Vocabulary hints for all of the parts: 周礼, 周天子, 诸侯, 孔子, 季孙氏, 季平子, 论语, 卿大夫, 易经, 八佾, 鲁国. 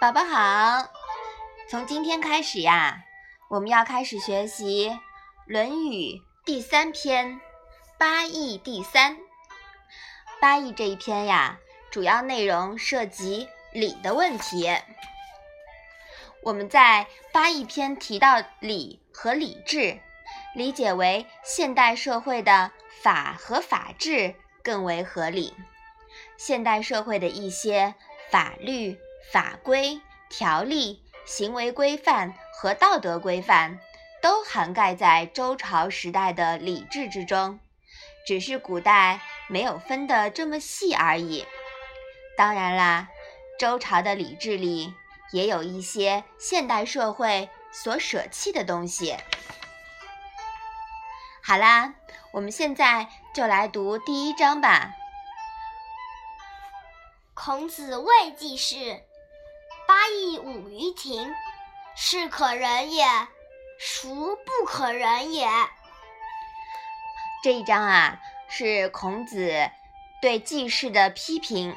宝宝好，从今天开始呀，我们要开始学习《论语》第三篇八佾第三。八佾这一篇呀，主要内容涉及礼的问题。我们在八佾篇提到礼和礼制，理解为现代社会的法和法治更为合理。现代社会的一些法律、法规、条例、行为规范和道德规范都涵盖在周朝时代的礼制之中，只是古代没有分得这么细而已。当然啦，周朝的礼制里也有一些现代社会所舍弃的东西。好啦，我们现在就来读第一章吧。孔子谓季氏：八佾舞于庭，是可忍也，孰不可忍也。这一章啊，是孔子对季氏的批评。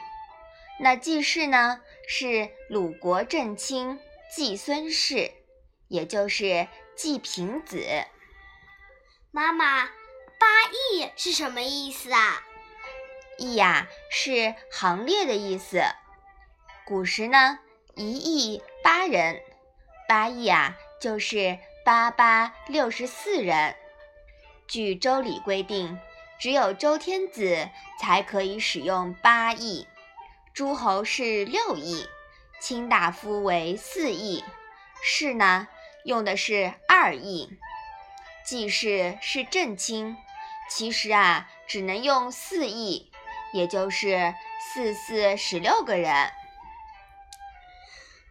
那季氏呢，是鲁国正卿季孙氏，也就是季平子。妈妈，八佾是什么意思啊？佾呀，是行列的意思。古时呢，一佾八人，八佾啊，就是8864人。据周礼规定，只有周天子才可以使用八佾，诸侯是六佾，卿大夫为四佾，士呢用的是二佾。季氏是正卿，其实啊只能用四佾，也就是4×4=16个人。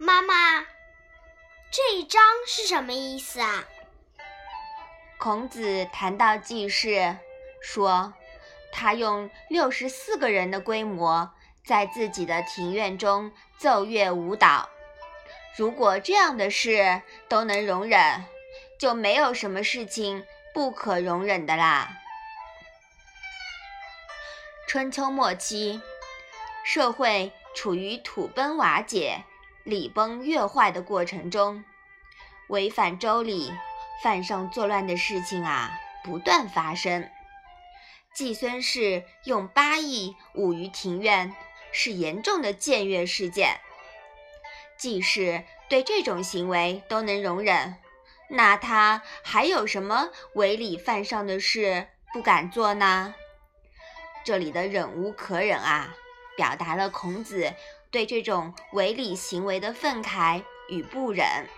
妈妈，这一章是什么意思啊？孔子谈到季氏，说他用64个人的规模在自己的庭院中奏乐舞蹈，如果这样的事都能容忍，就没有什么事情不可容忍的啦。春秋末期，社会处于土崩瓦解、礼崩乐坏的过程中，违反周礼、犯上作乱的事情啊不断发生。季孙氏用八佾舞于庭院，是严重的僭越事件。季氏对这种行为都能容忍，那他还有什么违礼犯上的事不敢做呢？这里的忍无可忍啊，表达了孔子对这种违礼行为的愤慨与不忍。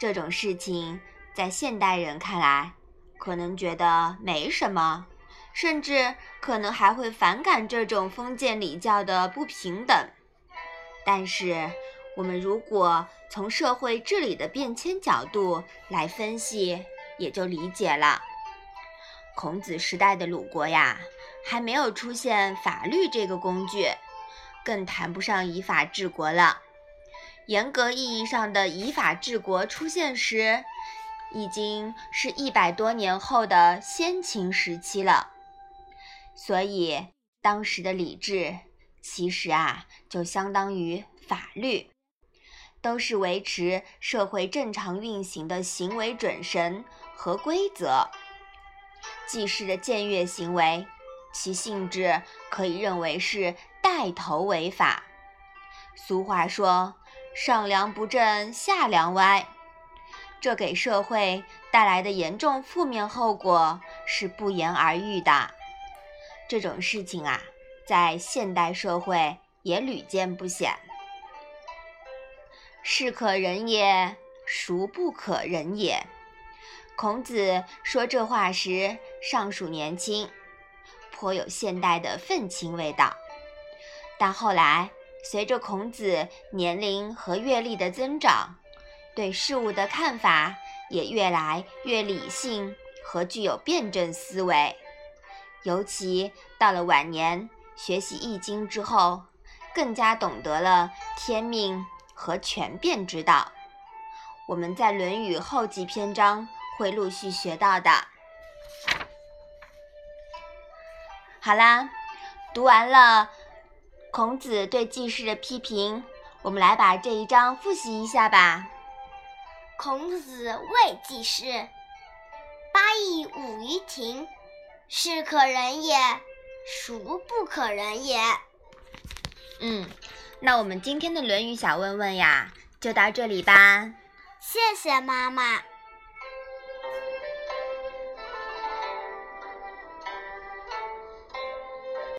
这种事情在现代人看来，可能觉得没什么，甚至可能还会反感这种封建礼教的不平等。但是我们如果从社会治理的变迁角度来分析，也就理解了。孔子时代的鲁国呀，还没有出现法律这个工具，更谈不上以法治国了。严格意义上的以法治国出现时，已经是100多年后的先秦时期了。所以当时的礼制其实啊，就相当于法律，都是维持社会正常运行的行为准绳和规则。季氏的僭越行为，其性质可以认为是带头违法。俗话说，上梁不正下梁歪，这给社会带来的严重负面后果是不言而喻的。这种事情啊，在现代社会也屡见不鲜。是可忍也，孰不可忍也。孔子说这话时尚属年轻，颇有现代的愤青味道。但后来随着孔子年龄和阅历的增长，对事物的看法也越来越理性和具有辩证思维。尤其到了晚年，学习《易经》之后，更加懂得了天命和权变之道，我们在《论语》后几篇章会陆续学到的。好啦，读完了孔子对季氏的批评，我们来把这一章复习一下吧。孔子未济事，八佾舞于庭，是可忍也，孰不可忍也。那我们今天的《论语》小问问呀，就到这里吧。谢谢妈妈。